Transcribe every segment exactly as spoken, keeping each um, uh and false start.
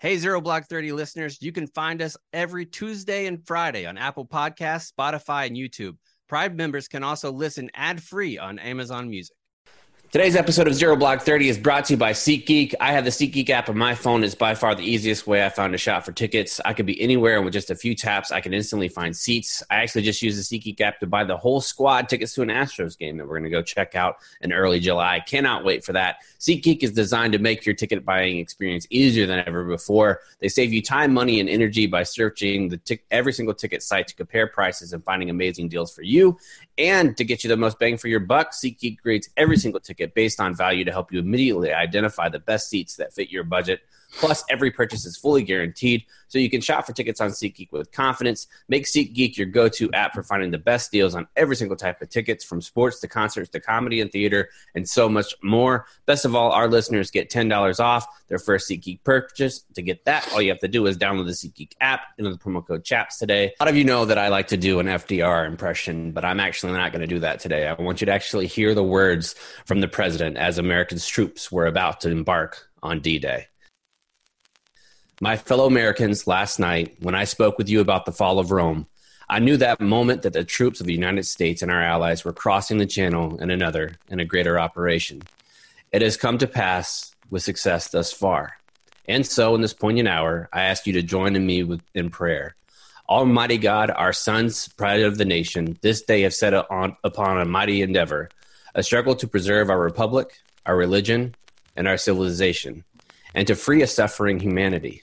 Hey, Zero Block thirty listeners, you can find us every Tuesday and Friday on Apple Podcasts, Spotify, and YouTube. Pride members can also listen ad-free on Amazon Music. Today's episode of Zero Block thirty is brought to you by SeatGeek. I have the SeatGeek app on my phone. It's by far the easiest way I found to shop for tickets. I could be anywhere, and with just a few taps, I can instantly find seats. I actually just used the SeatGeek app to buy the whole squad tickets to an Astros game that we're going to go check out in early July. I cannot wait for that. SeatGeek is designed to make your ticket buying experience easier than ever before. They save you time, money, and energy by searching the tic- every single ticket site to compare prices and finding amazing deals for you. And to get you the most bang for your buck, SeatGeek grades every single ticket based on value to help you immediately identify the best seats that fit your budget. Plus, every purchase is fully guaranteed, so you can shop for tickets on SeatGeek with confidence. Make SeatGeek your go-to app for finding the best deals on every single type of tickets, from sports to concerts to comedy and theater, and so much more. Best of all, our listeners get ten dollars off their first SeatGeek purchase. To get that, all you have to do is download the SeatGeek app and enter the promo code CHAPS today. A lot of you know that I like to do an F D R impression, but I'm actually not going to do that today. I want you to actually hear the words from the president as American troops were about to embark on D-Day. My fellow Americans, last night, when I spoke with you about the fall of Rome, I knew that moment that the troops of the United States and our allies were crossing the channel in another and a greater operation. It has come to pass with success thus far. And so, in this poignant hour, I ask you to join in me with, in prayer. Almighty God, our sons, pride of the nation, this day have set on, upon a mighty endeavor, a struggle to preserve our republic, our religion, and our civilization, and to free a suffering humanity.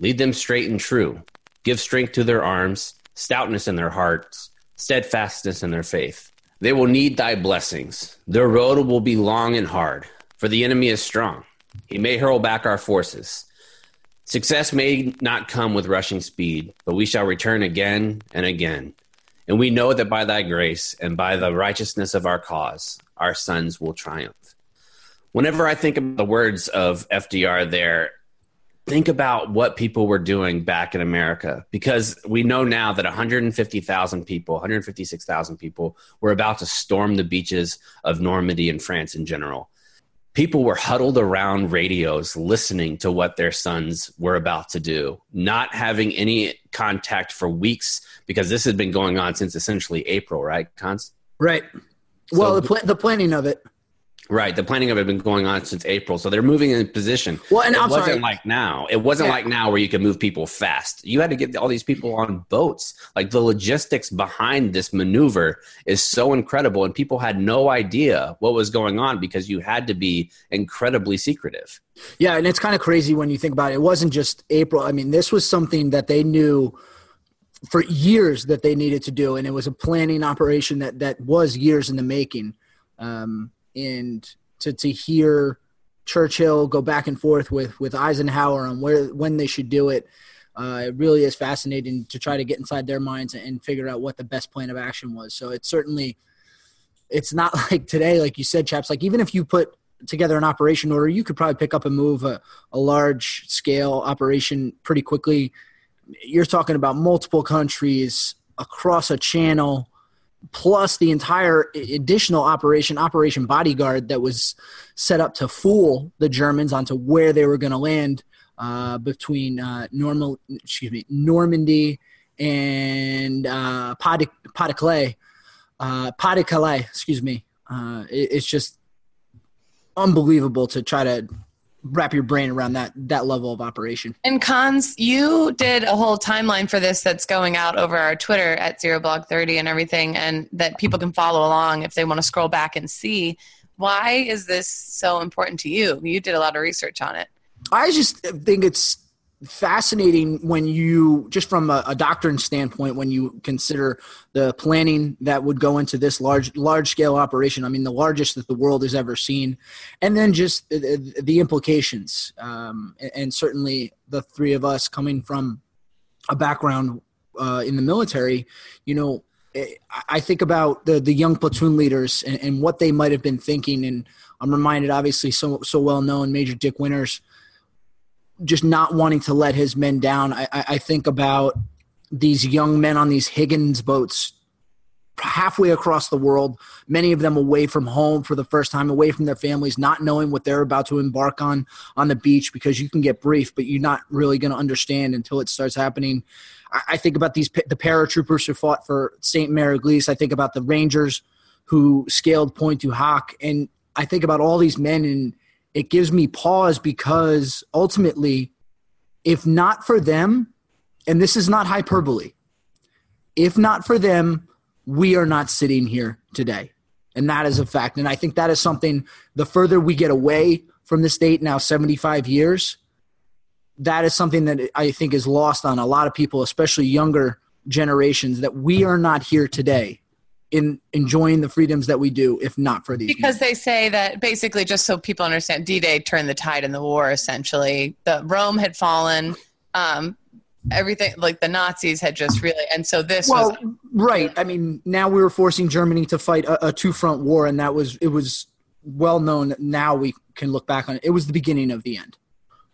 Lead them straight and true. Give strength to their arms, stoutness in their hearts, steadfastness in their faith. They will need thy blessings. Their road will be long and hard, for the enemy is strong. He may hurl back our forces. Success may not come with rushing speed, but we shall return again and again. And we know that by thy grace and by the righteousness of our cause, our sons will triumph. Whenever I think of the words of F D R there, think about what people were doing back in America, because we know now that one hundred fifty thousand people, one hundred fifty-six thousand people were about to storm the beaches of Normandy and France in general. People were huddled around radios listening to what their sons were about to do, not having any contact for weeks, because this had been going on since essentially April, right, Const? Right. Well, so, the, pl- the planning of it. Right. The planning of it had been going on since April. So they're moving in position. Well, and it I'm wasn't sorry. like now. It wasn't yeah. like now where you could move people fast. You had to get all these people on boats. Like, the logistics behind this maneuver is so incredible. And people had no idea what was going on because you had to be incredibly secretive. Yeah. And it's kind of crazy when you think about it. It wasn't just April. I mean, this was something that they knew for years that they needed to do. And it was a planning operation that, that was years in the making. Um, And to, to hear Churchill go back and forth with, with Eisenhower on where when they should do it, uh, it really is fascinating to try to get inside their minds and figure out what the best plan of action was. So it's certainly – it's not like today, like you said, Chaps. Like, even if you put together an operation order, you could probably pick up and move a, a large-scale operation pretty quickly. You're talking about multiple countries across a channel, plus the entire additional operation, Operation Bodyguard, that was set up to fool the Germans onto where they were going to land uh, between uh, normal, excuse me, Normandy and uh, Pas de, Pas de Calais. Uh, Pas de Calais, excuse me. Uh, it, it's just unbelievable to try to wrap your brain around that that level of operation. And Cons, you did a whole timeline for this that's going out over our Twitter at Zero Block thirty and everything, and that people can follow along if they want to scroll back and see. Why is this so important to you? You did a lot of research on it. I just think it's fascinating when you, just from a, a doctrine standpoint, when you consider the planning that would go into this large, large scale operation. I mean, the largest that the world has ever seen, and then just the, the implications. Um, and certainly the three of us coming from a background uh, in the military, you know, I think about the, the young platoon leaders and, and what they might've been thinking. And I'm reminded, obviously, so, so well known Major Dick Winters, just not wanting to let his men down. I, I think about these young men on these Higgins boats halfway across the world, many of them away from home for the first time, away from their families, not knowing what they're about to embark on on the beach, because you can get briefed, but you're not really going to understand until it starts happening. I, I think about these the paratroopers who fought for Sainte-Mère-Église. I think about the Rangers who scaled Pointe du Hoc. And I think about all these men, and it gives me pause, because ultimately, if not for them, and this is not hyperbole, if not for them, we are not sitting here today. And that is a fact. And I think that is something, the further we get away from this date now, seventy-five years, that is something that I think is lost on a lot of people, especially younger generations, that we are not here today in enjoying the freedoms that we do if not for these. Because men. They say that, basically, just so people understand, D-Day turned the tide in the war, essentially. The Rome had fallen. Um, Everything, like the Nazis had just really, and so this well, was. Right. I mean, now we were forcing Germany to fight a, a two-front war, and that was, it was well known that now we can look back on it. It was the beginning of the end.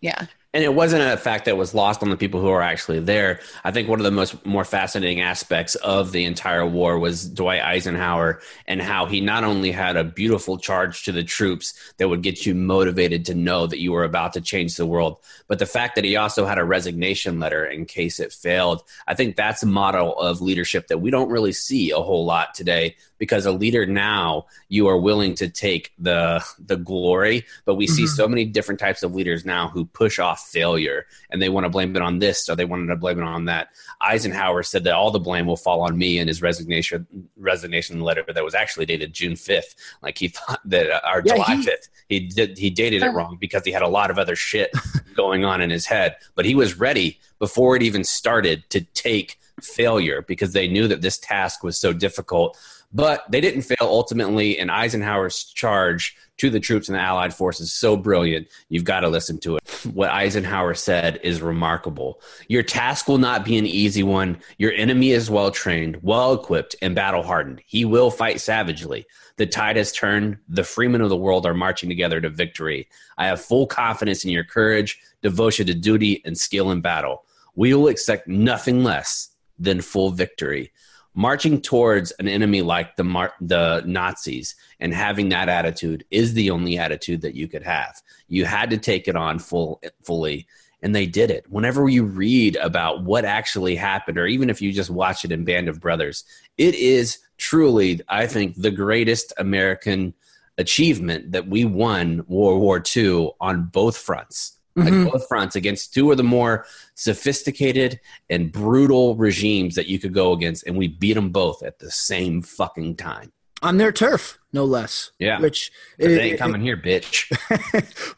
Yeah. And it wasn't a fact that was lost on the people who are actually there. I think one of the most more fascinating aspects of the entire war was Dwight Eisenhower, and how he not only had a beautiful charge to the troops that would get you motivated to know that you were about to change the world, but the fact that he also had a resignation letter in case it failed. I think that's a model of leadership that we don't really see a whole lot today, because a leader now, you are willing to take the the glory, but we mm-hmm. see so many different types of leaders now who push off failure, and they want to blame it on this, or they wanted to blame it on that. Eisenhower said that all the blame will fall on me in his resignation resignation letter that was actually dated June fifth. Like, he thought that uh, or yeah, July fifth. He did he dated it wrong because he had a lot of other shit going on in his head. But he was ready before it even started to take failure, because they knew that this task was so difficult. But they didn't fail ultimately, and Eisenhower's charge to the troops and the Allied forces is so brilliant, you've got to listen to it. What Eisenhower said is remarkable. Your task will not be an easy one. Your enemy is well-trained, well-equipped, and battle-hardened. He will fight savagely. The tide has turned. The freemen of the world are marching together to victory. I have full confidence in your courage, devotion to duty, and skill in battle. We will expect nothing less than full victory. Marching towards an enemy like the Mar- the Nazis and having that attitude is the only attitude that you could have. You had to take it on full fully, and they did it. Whenever you read about what actually happened, or even if you just watch it in Band of Brothers, it is truly, I think, the greatest American achievement that we won World War Two on both fronts. Like mm-hmm. both fronts, against two of the more sophisticated and brutal regimes that you could go against, and we beat them both at the same fucking time. On their turf, no less. Yeah. Which it, they ain't it, coming it, here, bitch.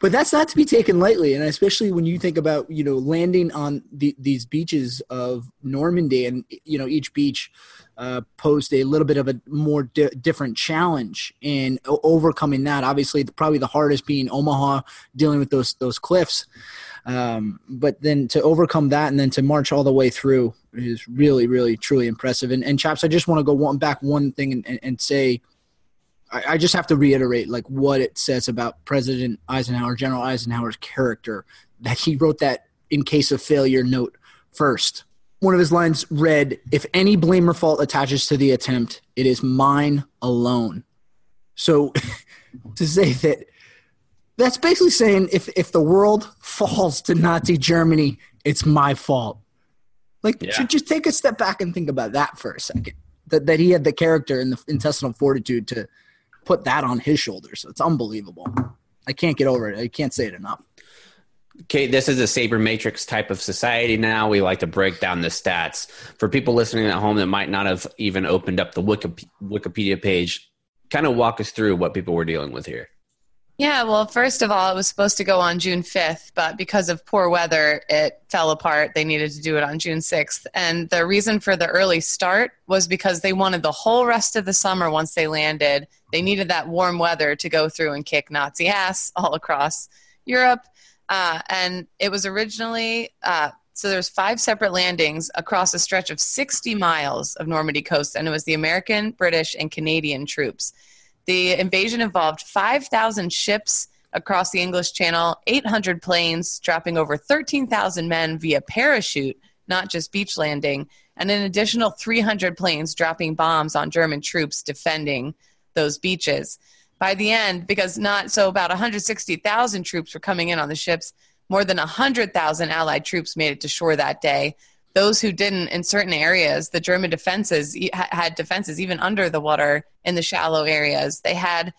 But that's not to be taken lightly, and especially when you think about, you know, landing on the, these beaches of Normandy, and, you know, each beach uh, posed a little bit of a more di- different challenge, and o- overcoming that. Obviously, probably the hardest being Omaha, dealing with those those cliffs. Um, but then to overcome that and then to march all the way through is really, really, truly impressive. And, and Chaps, I just want to go one, back one thing and, and, and say, I, I just have to reiterate like what it says about President Eisenhower, General Eisenhower's character, that he wrote that in case of failure note first. One of his lines read, "If any blame or fault attaches to the attempt, it is mine alone." So to say that, that's basically saying if, if the world falls to Nazi Germany, it's my fault. Like, yeah. Just take a step back and think about that for a second, that that he had the character and the intestinal fortitude to put that on his shoulders. It's unbelievable. I can't get over it. I can't say it enough. Okay, this is a saber matrix type of society now. We like to break down the stats. For people listening at home that might not have even opened up the Wikip- Wikipedia page, kind of walk us through what people were dealing with here. Yeah, well, first of all, it was supposed to go on June fifth, but because of poor weather, it fell apart. They needed to do it on June sixth. And the reason for the early start was because they wanted the whole rest of the summer once they landed. They needed that warm weather to go through and kick Nazi ass all across Europe. Uh, and it was originally, uh, so there's five separate landings across a stretch of sixty miles of Normandy coast, and it was the American, British, and Canadian troops. The invasion involved five thousand ships across the English Channel, eight hundred planes, dropping over thirteen thousand men via parachute not just beach landing, and an additional three hundred planes dropping bombs on German troops defending those beaches. By the end, because not so about one hundred sixty thousand troops were coming in on the ships, more than one hundred thousand Allied troops made it to shore that day. Those who didn't, in certain areas, the German defenses had defenses even under the water in the shallow areas. They had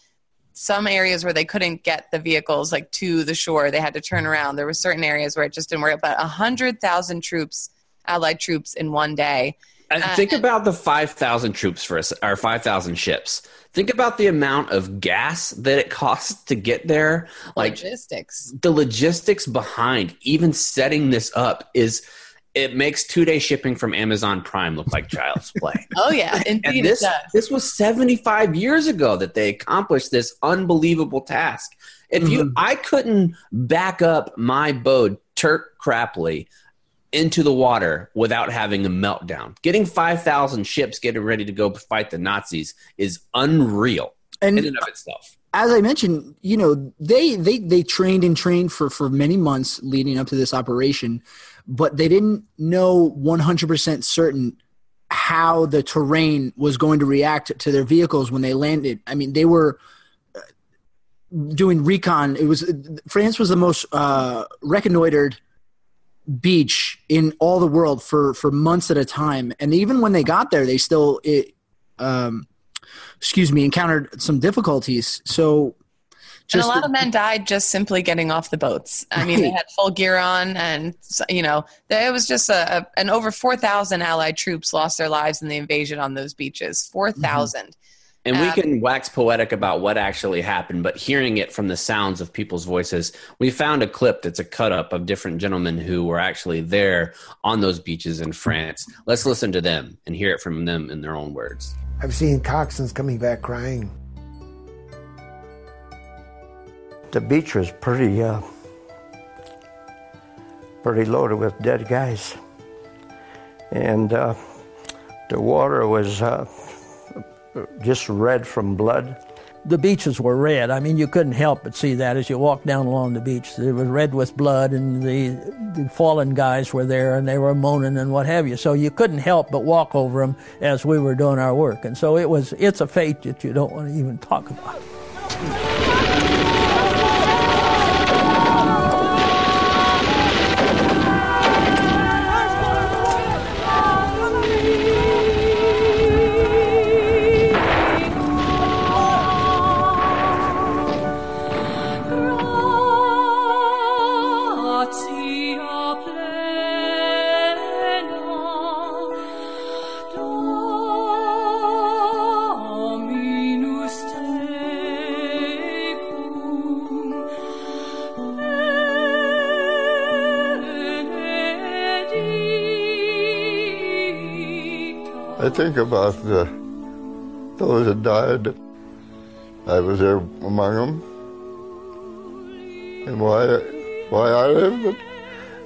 some areas where they couldn't get the vehicles like to the shore. They had to turn around. There were certain areas where it just didn't work. But one hundred thousand troops, Allied troops, in one day. And uh, think about the five thousand troops for us, or five thousand ships. Think about the amount of gas that it costs to get there. Like, logistics. The logistics behind even setting this up is – it makes two-day shipping from Amazon Prime look like child's play. Oh, yeah. Indeed, and this, it does. This was seventy-five years ago that they accomplished this unbelievable task. If mm-hmm. you, I couldn't back up my boat, Turk Crapley, into the water without having a meltdown. Getting five thousand ships getting ready to go fight the Nazis is unreal and in and of itself. As I mentioned, you know, they, they, they trained and trained for, for many months leading up to this operation, but they didn't know one hundred percent certain how the terrain was going to react to their vehicles when they landed. I mean, they were doing recon. It was France was the most uh, reconnoitered beach in all the world for, for months at a time. And even when they got there, they still it, um, excuse me, encountered some difficulties. So, just and a lot of men died just simply getting off the boats. I mean, they had full gear on, and you know, it was just a, a and over four thousand Allied troops lost their lives in the invasion on those beaches. Four thousand. And um, we can wax poetic about what actually happened, but hearing it from the sounds of people's voices, we found a clip that's a cut up of different gentlemen who were actually there on those beaches in France. Let's listen to them and hear it from them in their own words. I've seen coxswains coming back crying. The beach was pretty, uh, pretty loaded with dead guys. And uh, the water was uh, just red from blood. The beaches were red. I mean, you couldn't help but see that as you walked down along the beach. It was red with blood, and the, the fallen guys were there, and they were moaning and what have you. So you couldn't help but walk over them as we were doing our work. And so it was, it's a fate that you don't want to even talk about. I think about the, those that died. I was there among them. And why, why I lived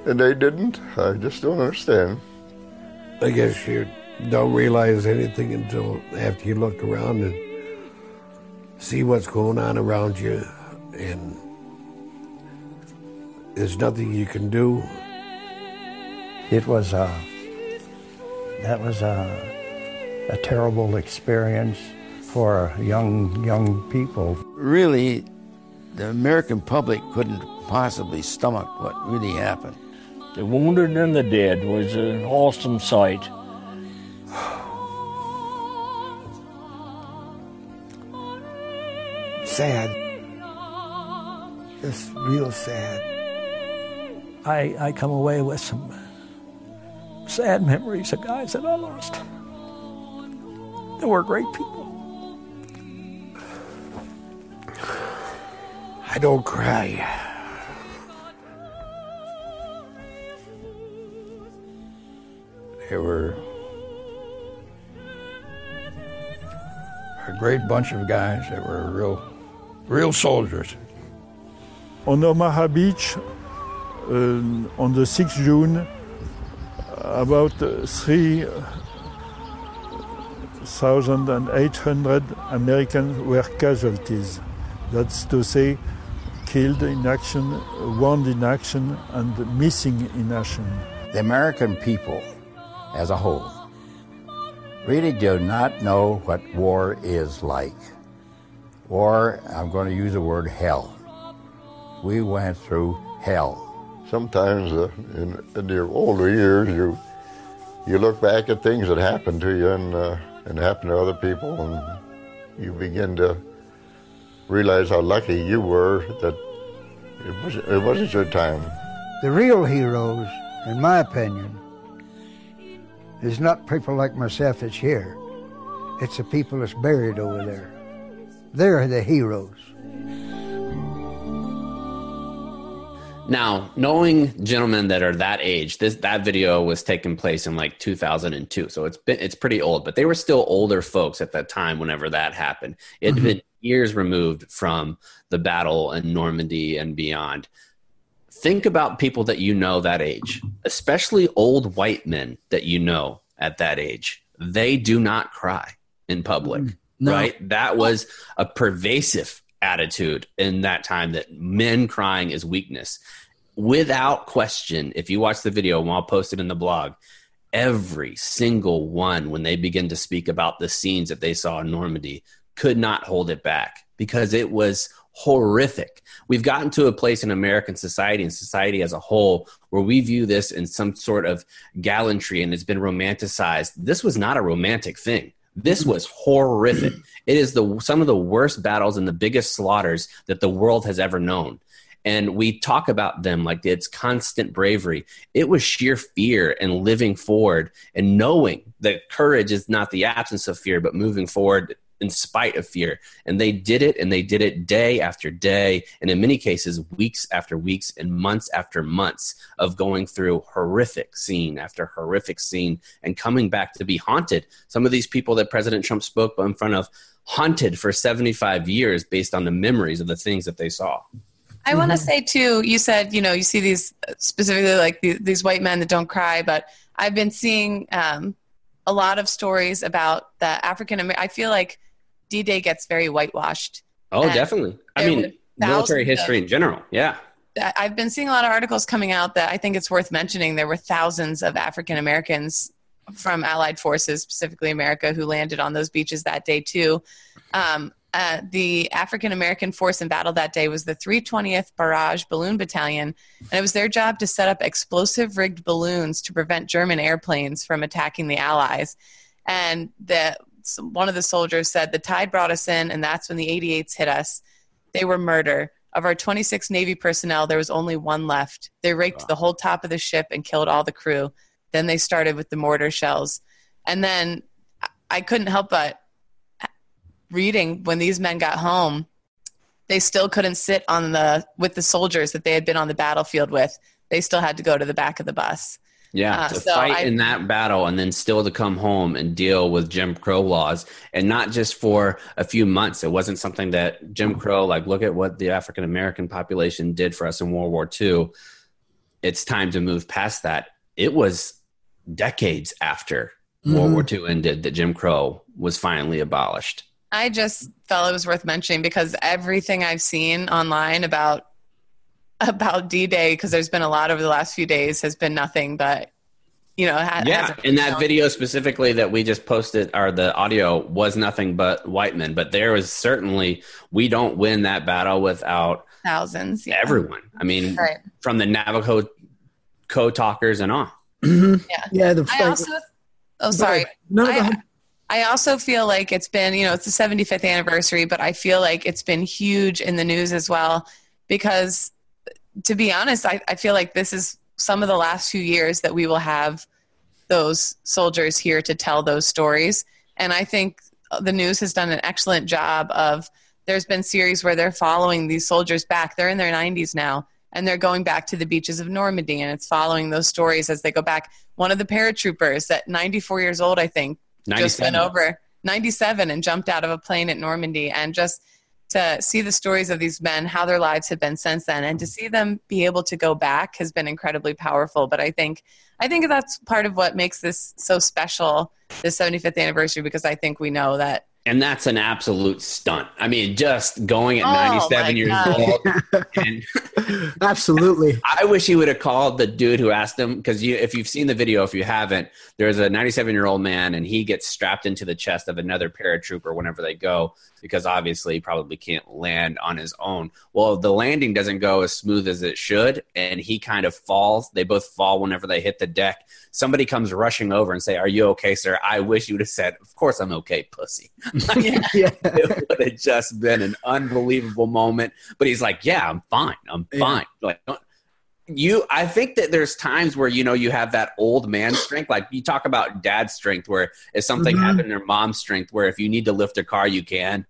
and they didn't, I just don't understand. I guess you don't realize anything until after you look around and see what's going on around you. And there's nothing you can do. It was a, that was a, a terrible experience for young, young people. Really, the American public couldn't possibly stomach what really happened. The wounded and the dead was an awesome sight. Sad. It's real sad. I, I come away with some sad memories of guys that I lost. They were great people. I don't cry. They were a great bunch of guys that were real, real soldiers. On Omaha Beach, uh, on the sixth of June, about uh, three. Uh, one thousand eight hundred Americans were casualties. That's to say, killed in action, wounded in action, and missing in action. The American people as a whole really do not know what war is like. Or, I'm going to use the word hell. We went through hell. Sometimes uh, in, in your older years, you you look back at things that happened to you and, uh, and happened to other people, and you begin to realize how lucky you were that it, was, it wasn't your time. The real heroes, in my opinion, is not people like myself that's here. It's the people that's buried over there. They're the heroes. Now, knowing gentlemen that are that age, this that video was taking place in like two thousand two, so it's been it's pretty old, but they were still older folks at that time whenever that happened. It had been years removed from the battle in Normandy and beyond. Think about people that you know that age, especially old white men that you know at that age. They do not cry in public, no. Right? That was a pervasive attitude in that time, that men crying is weakness. Without question, if you watch the video and I'll post it in the blog, every single one, when they begin to speak about the scenes that they saw in Normandy, could not hold it back because it was horrific. We've gotten to a place in American society and society as a whole where we view this in some sort of gallantry, and it's been romanticized. This was not a romantic thing. This was horrific. It is the some of the worst battles and the biggest slaughters that the world has ever known. And we talk about them like it's constant bravery. It was sheer fear and living forward and knowing that courage is not the absence of fear, but moving forward in spite of fear. And they did it, and they did it day after day, and in many cases, weeks after weeks and months after months of going through horrific scene after horrific scene and coming back to be haunted. Some of these people that President Trump spoke in front of, haunted for seventy-five years based on the memories of the things that they saw. I mm-hmm. want to say, too, you said, you know, you see these specifically like the, these white men that don't cry, but I've been seeing um, a lot of stories about the African American. I feel like D-Day gets very whitewashed. Oh, definitely. I mean, military history of, in general. Yeah. I've been seeing a lot of articles coming out that I think it's worth mentioning. There were thousands of African Americans from Allied forces, specifically America, who landed on those beaches that day too. Um, uh, the African American force in battle that day was the three twentieth Barrage Balloon Battalion, and it was their job to set up explosive rigged balloons to prevent German airplanes from attacking the Allies. And the So one of the soldiers said, the tide brought us in, and that's when the eighty-eights hit us. They were murder. Of our twenty-six Navy personnel, there was only one left. They raked wow. the whole top of the ship and killed all the crew. Then they started with the mortar shells. And then I couldn't help but reading when these men got home, they still couldn't sit on the with the soldiers that they had been on the battlefield with. They still had to go to the back of the bus. Yeah, uh, to so fight I, in that battle and then still to come home and deal with Jim Crow laws, and not just for a few months. It wasn't something that Jim Crow, like, look at what the African American population did for us in World War Two. It's time to move past that. It was decades after mm-hmm. World War Two ended that Jim Crow was finally abolished. I just felt it was worth mentioning because everything I've seen online about about D-Day, because there's been a lot over the last few days, has been nothing but, you know. Ha- yeah, and that video specifically that we just posted, or the audio, was nothing but white men. But there was certainly, we don't win that battle without thousands, yeah. everyone. I mean, right. from the Navajo co-talkers and on. Mm-hmm. Yeah. yeah the, I also, oh, sorry. No, I, I also feel like it's been, you know, it's the seventy-fifth anniversary, but I feel like it's been huge in the news as well because, to be honest, I, I feel like this is some of the last few years that we will have those soldiers here to tell those stories. And I think the news has done an excellent job of, there's been series where they're following these soldiers back. They're in their nineties now, and they're going back to the beaches of Normandy, and it's following those stories as they go back. One of the paratroopers at ninety-four years old, I think, just went over ninety-seven and jumped out of a plane at Normandy, and just to see the stories of these men, how their lives have been since then, and to see them be able to go back has been incredibly powerful. But I think I think that's part of what makes this so special, this seventy-fifth anniversary, because I think we know that And that's an absolute stunt. I mean, just going at oh, ninety-seven years God. old. And absolutely. I wish he would have called the dude who asked him, because you, if you've seen the video, if you haven't, there's a ninety-seven-year-old man, and he gets strapped into the chest of another paratrooper whenever they go, because obviously he probably can't land on his own. Well, the landing doesn't go as smooth as it should, and he kind of falls. They both fall whenever they hit the deck. Somebody comes rushing over and say, "Are you okay, sir?" I wish you would have said, "Of course I'm okay, pussy." Yeah. It would have just been an unbelievable moment. But he's like, "Yeah, I'm fine. I'm yeah. fine." Like, don't, you, I think that there's times where, you know, you have that old man strength. Like you talk about dad strength, where if something mm-hmm. happened, or mom strength, where if you need to lift a car, you can.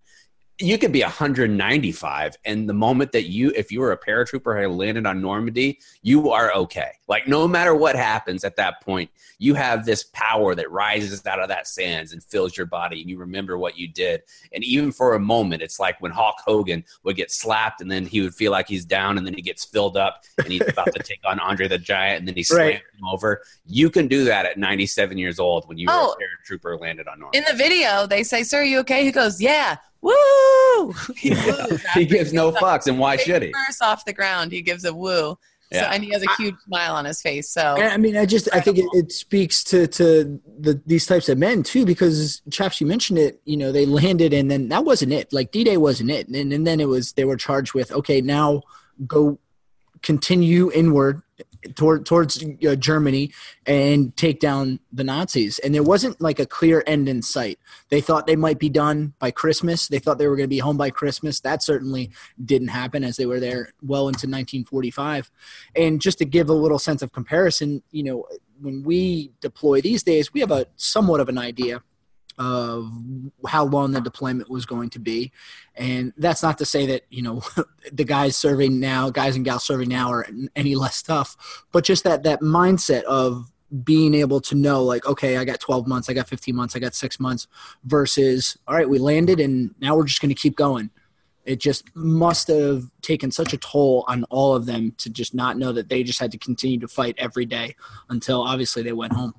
You could be one hundred ninety-five, and the moment that you, if you were a paratrooper who landed on Normandy, you are okay. Like, no matter what happens at that point, you have this power that rises out of that sands and fills your body, and you remember what you did. And even for a moment, it's like when Hulk Hogan would get slapped, and then he would feel like he's down, and then he gets filled up, and he's about to take on Andre the Giant, and then he slams right. him over. You can do that at ninety-seven years old when you oh, were a paratrooper landed on Normandy. In the video, they say, "Sir, are you okay?" He goes, "Yeah. Woo!" He, yeah. he gives no fucks, and why should he? First off the ground, he gives a woo, yeah. so, and he has a huge I, smile on his face. So I mean, I just incredible. I think it, it speaks to to the, these types of men too, because Chaps, you mentioned it. You know, they landed, and then that wasn't it. Like D-Day wasn't it, and and then it was they were charged with, okay, now go continue inward toward towards uh, Germany and take down the Nazis. And there wasn't like a clear end in sight. They thought they might be done by Christmas. They thought they were going to be home by Christmas. That certainly didn't happen, as they were there well into nineteen forty-five. And just to give a little sense of comparison, you know, when we deploy these days, we have a somewhat of an idea of how long the deployment was going to be. And that's not to say that, you know, the guys serving now, guys and gals serving now are any less tough, but just that, that mindset of being able to know, like, okay, I got twelve months, I got fifteen months, I got six months versus, all right, we landed and now we're just going to keep going. It just must have taken such a toll on all of them to just not know that they just had to continue to fight every day until obviously they went home.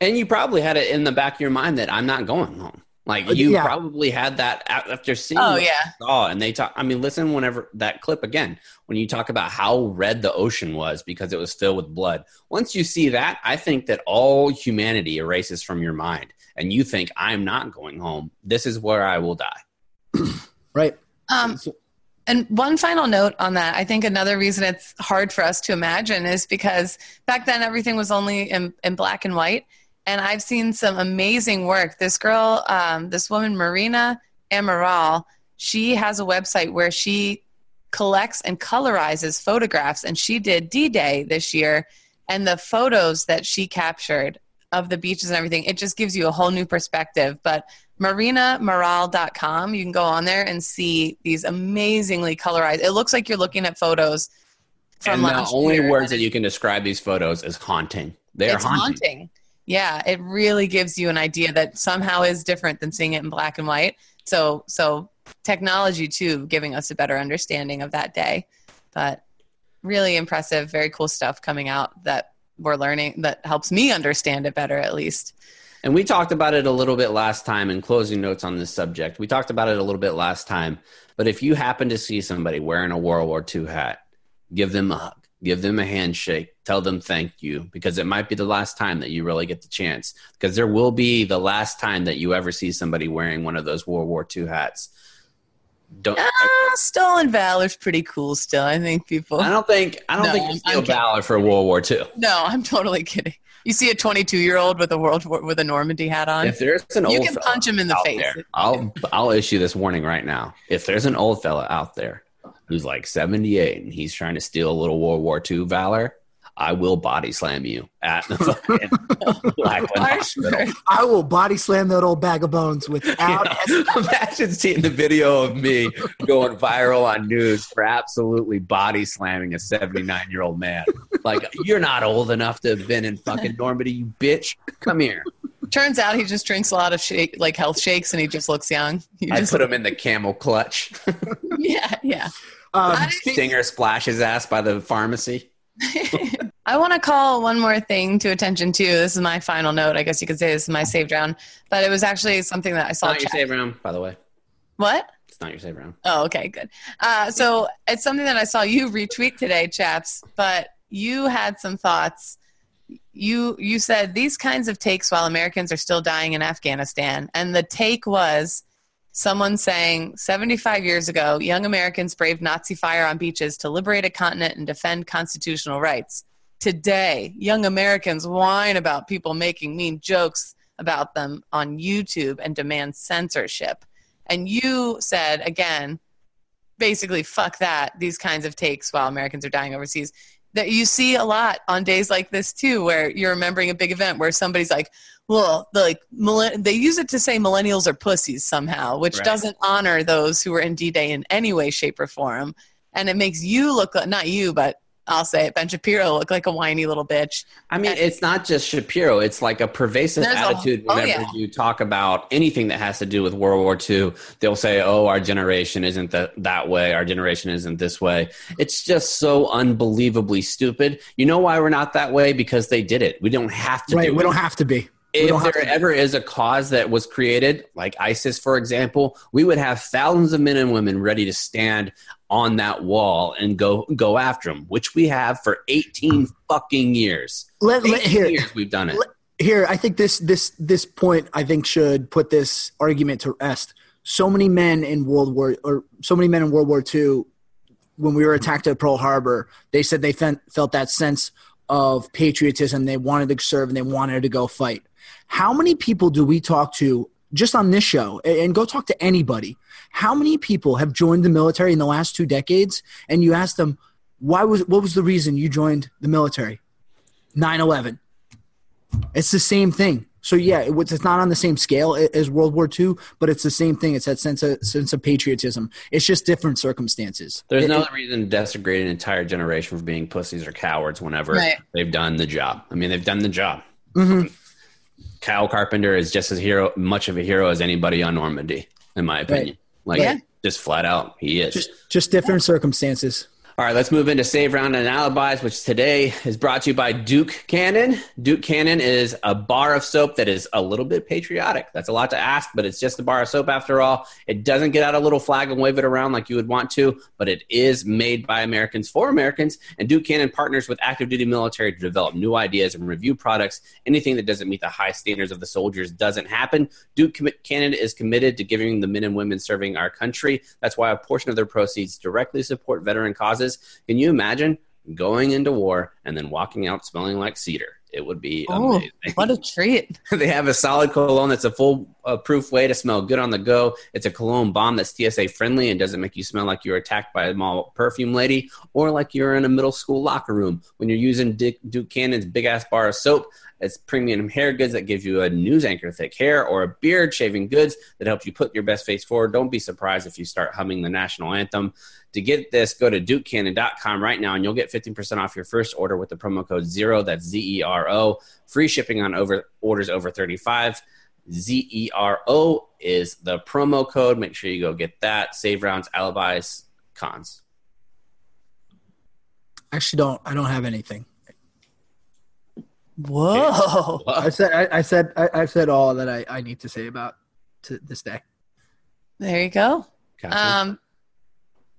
And you probably had it in the back of your mind that I'm not going home. Like you yeah. probably had that after seeing oh, what yeah. you saw. And they talk, I mean, listen, whenever that clip again, when you talk about how red the ocean was because it was filled with blood. Once you see that, I think that all humanity erases from your mind. And you think, I'm not going home. This is where I will die. Right. Um, and one final note on that. I think another reason it's hard for us to imagine is because back then everything was only in, in black and white. And I've seen some amazing work. This girl, um, this woman, Marina Amaral, she has a website where she collects and colorizes photographs. And she did D-Day this year. And the photos that she captured of the beaches and everything, it just gives you a whole new perspective. But marina amaral dot com, you can go on there and see these amazingly colorized. It looks like you're looking at photos from last year. And the only words that you can describe these photos is haunting. They are haunting. haunting. Yeah, it really gives you an idea that somehow is different than seeing it in black and white. So so technology, too, giving us a better understanding of that day. But really impressive, very cool stuff coming out that we're learning that helps me understand it better, at least. And we talked about it a little bit last time in closing notes on this subject. We talked about it a little bit last time. But if you happen to see somebody wearing a World War Two hat, give them a hug. Give them a handshake. Tell them thank you, because it might be the last time that you really get the chance, because there will be the last time that you ever see somebody wearing one of those World War Two hats. Don't ah, stolen valor's pretty cool still. I think people I don't think I don't no, think you steal valor for World War Two. No, I'm totally kidding. You see a twenty-two-year-old with a World War, with a Normandy hat on. If there's an old You can fella punch him in the face. There, I'll I'll issue this warning right now. If there's an old fella out there who's like seventy-eight and he's trying to steal a little World War Two valor, I will body slam you at the fucking Blackwood Hospital. I will body slam that old bag of bones without you know, imagine seeing the video of me going viral on news for absolutely body slamming a seventy-nine-year-old man. Like, you're not old enough to have been in fucking Normandy, you bitch. Come here. Turns out he just drinks a lot of shake, like health shakes, and he just looks young. You I just put him in the camel clutch. yeah, yeah. Um, I, Stinger splashes ass by the pharmacy. I want to call one more thing to attention too. This is my final note. I guess you could say this is my saved round, but it was actually something that I saw. It's not your saved round, by the way. What? It's not your saved round. Oh, okay, good. Uh, so it's something that I saw you retweet today, Chaps, but you had some thoughts. You, you said these kinds of takes while Americans are still dying in Afghanistan. And the take was someone saying seventy-five years ago, young Americans braved Nazi fire on beaches to liberate a continent and defend constitutional rights. Today, young Americans whine about people making mean jokes about them on YouTube and demand censorship. And you said, again, basically, fuck that, these kinds of takes while Americans are dying overseas, that you see a lot on days like this, too, where you're remembering a big event where somebody's like, well, like they use it to say millennials are pussies somehow, which right. doesn't honor those who were in D-Day in any way, shape, or form. And it makes you look like, not you, but I'll say it, Ben Shapiro looked like a whiny little bitch. I mean, and it's not just Shapiro. It's like a pervasive attitude a, oh, whenever yeah. you talk about anything that has to do with World War Two. They'll say, oh, our generation isn't th- that way. Our generation isn't this way. It's just so unbelievably stupid. You know why we're not that way? Because they did it. We don't have to right, do it. Right, we don't have to be. If there ever is a cause that was created, like ISIS, for example, we would have thousands of men and women ready to stand on that wall and go go after them, which we have for eighteen fucking years. Let, let, here, years we've done it. Let, here, I think this this this point I think should put this argument to rest. So many men in World War, or so many men in World War Two, when we were attacked at Pearl Harbor, they said they fe- felt that sense of patriotism. They wanted to serve and they wanted to go fight. How many people do we talk to just on this show, and go talk to anybody? How many people have joined the military in the last two decades? And you ask them, why was what was the reason you joined the military? nine eleven. It's the same thing. So yeah, it, it's not on the same scale as World War Two, but it's the same thing. It's that sense of sense of patriotism. It's just different circumstances. There's it, no it, reason to desecrate an entire generation for being pussies or cowards whenever right. they've done the job. I mean, they've done the job. Mm-hmm. Kyle Carpenter is just as hero, much of a hero as anybody on Normandy, in my opinion. Right. Like, yeah. just flat out, he is. Just, just different yeah. circumstances. All right, let's move into Save Round and Alibis, which today is brought to you by Duke Cannon. Duke Cannon is a bar of soap that is a little bit patriotic. That's a lot to ask, but it's just a bar of soap after all. It doesn't get out a little flag and wave it around like you would want to, but it is made by Americans for Americans, and Duke Cannon partners with active duty military to develop new ideas and review products. Anything that doesn't meet the high standards of the soldiers doesn't happen. Duke Com- Cannon is committed to giving the men and women serving our country. That's why a portion of their proceeds directly support veteran causes. Can you imagine going into war and then walking out smelling like cedar? It would be oh, amazing. What a treat. They have a solid cologne that's a foolproof way to smell good on the go. It's a cologne bomb that's T S A friendly and doesn't make you smell like you're attacked by a mall perfume lady or like you're in a middle school locker room when you're using Dick, Duke Cannon's big-ass bar of soap. It's premium hair goods that give you a news anchor thick hair or a beard, shaving goods that helps you put your best face forward. Don't be surprised if you start humming the national anthem. To get this, go to Duke Cannon dot com right now, and you'll get fifteen percent off your first order with the promo code ZERO, that's Z E R O. Free shipping on over orders over thirty-five. Z E R O is the promo code. Make sure you go get that. Save rounds, alibis, cons. Actually, don't I don't have anything. Whoa! I said, I, I said, I, I've said all that I, I need to say about to this day. There you go. Gotcha. Um,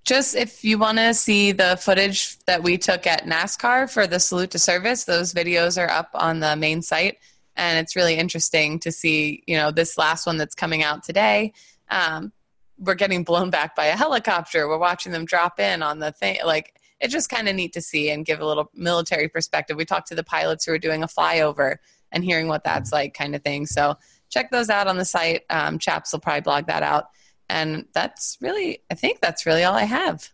just if you want to see the footage that we took at NASCAR for the Salute to Service, those videos are up on the main site, and it's really interesting to see. You know, this last one that's coming out today. Um, we're getting blown back by a helicopter. We're watching them drop in on the thing, like. It's just kind of neat to see and give a little military perspective. We talked to the pilots who are doing a flyover and hearing what that's like kind of thing. So check those out on the site. Um, Chaps will probably blog that out. And that's really, I think that's really all I have.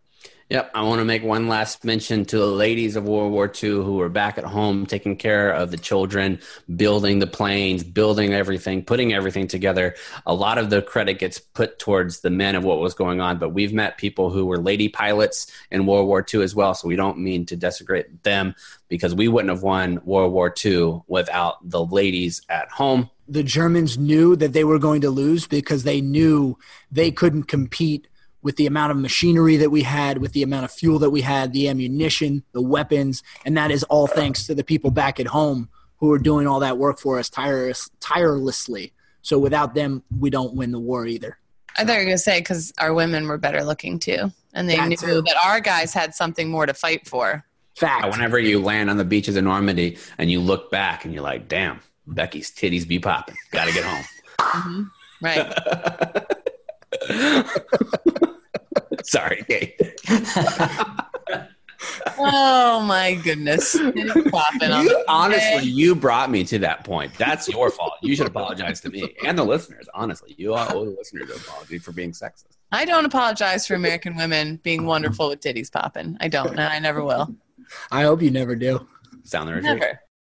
Yep. I want to make one last mention to the ladies of World War Two who were back at home taking care of the children, building the planes, building everything, putting everything together. A lot of the credit gets put towards the men of what was going on, but we've met people who were lady pilots in World War Two as well, so we don't mean to desecrate them because we wouldn't have won World War Two without the ladies at home. The Germans knew that they were going to lose because they knew they couldn't compete with the amount of machinery that we had, with the amount of fuel that we had, the ammunition, the weapons, and that is all thanks to the people back at home who are doing all that work for us tireless, tirelessly. So without them, we don't win the war either. I thought you were going to say because our women were better looking too, and they that knew too. that our guys had something more to fight for. Fact. Whenever you land on the beaches of Normandy and you look back and you're like, damn, Becky's titties be popping. Got to get home. Mm-hmm. Right. Sorry, Kate. Oh, my goodness. You, honestly, you brought me to that point. That's your fault. You should apologize to me and the listeners. Honestly, you owe the listeners an apology for being sexist. I don't apologize for American women being wonderful with titties popping. I don't. And I never will. I hope you never do. Sound the retreat. Never.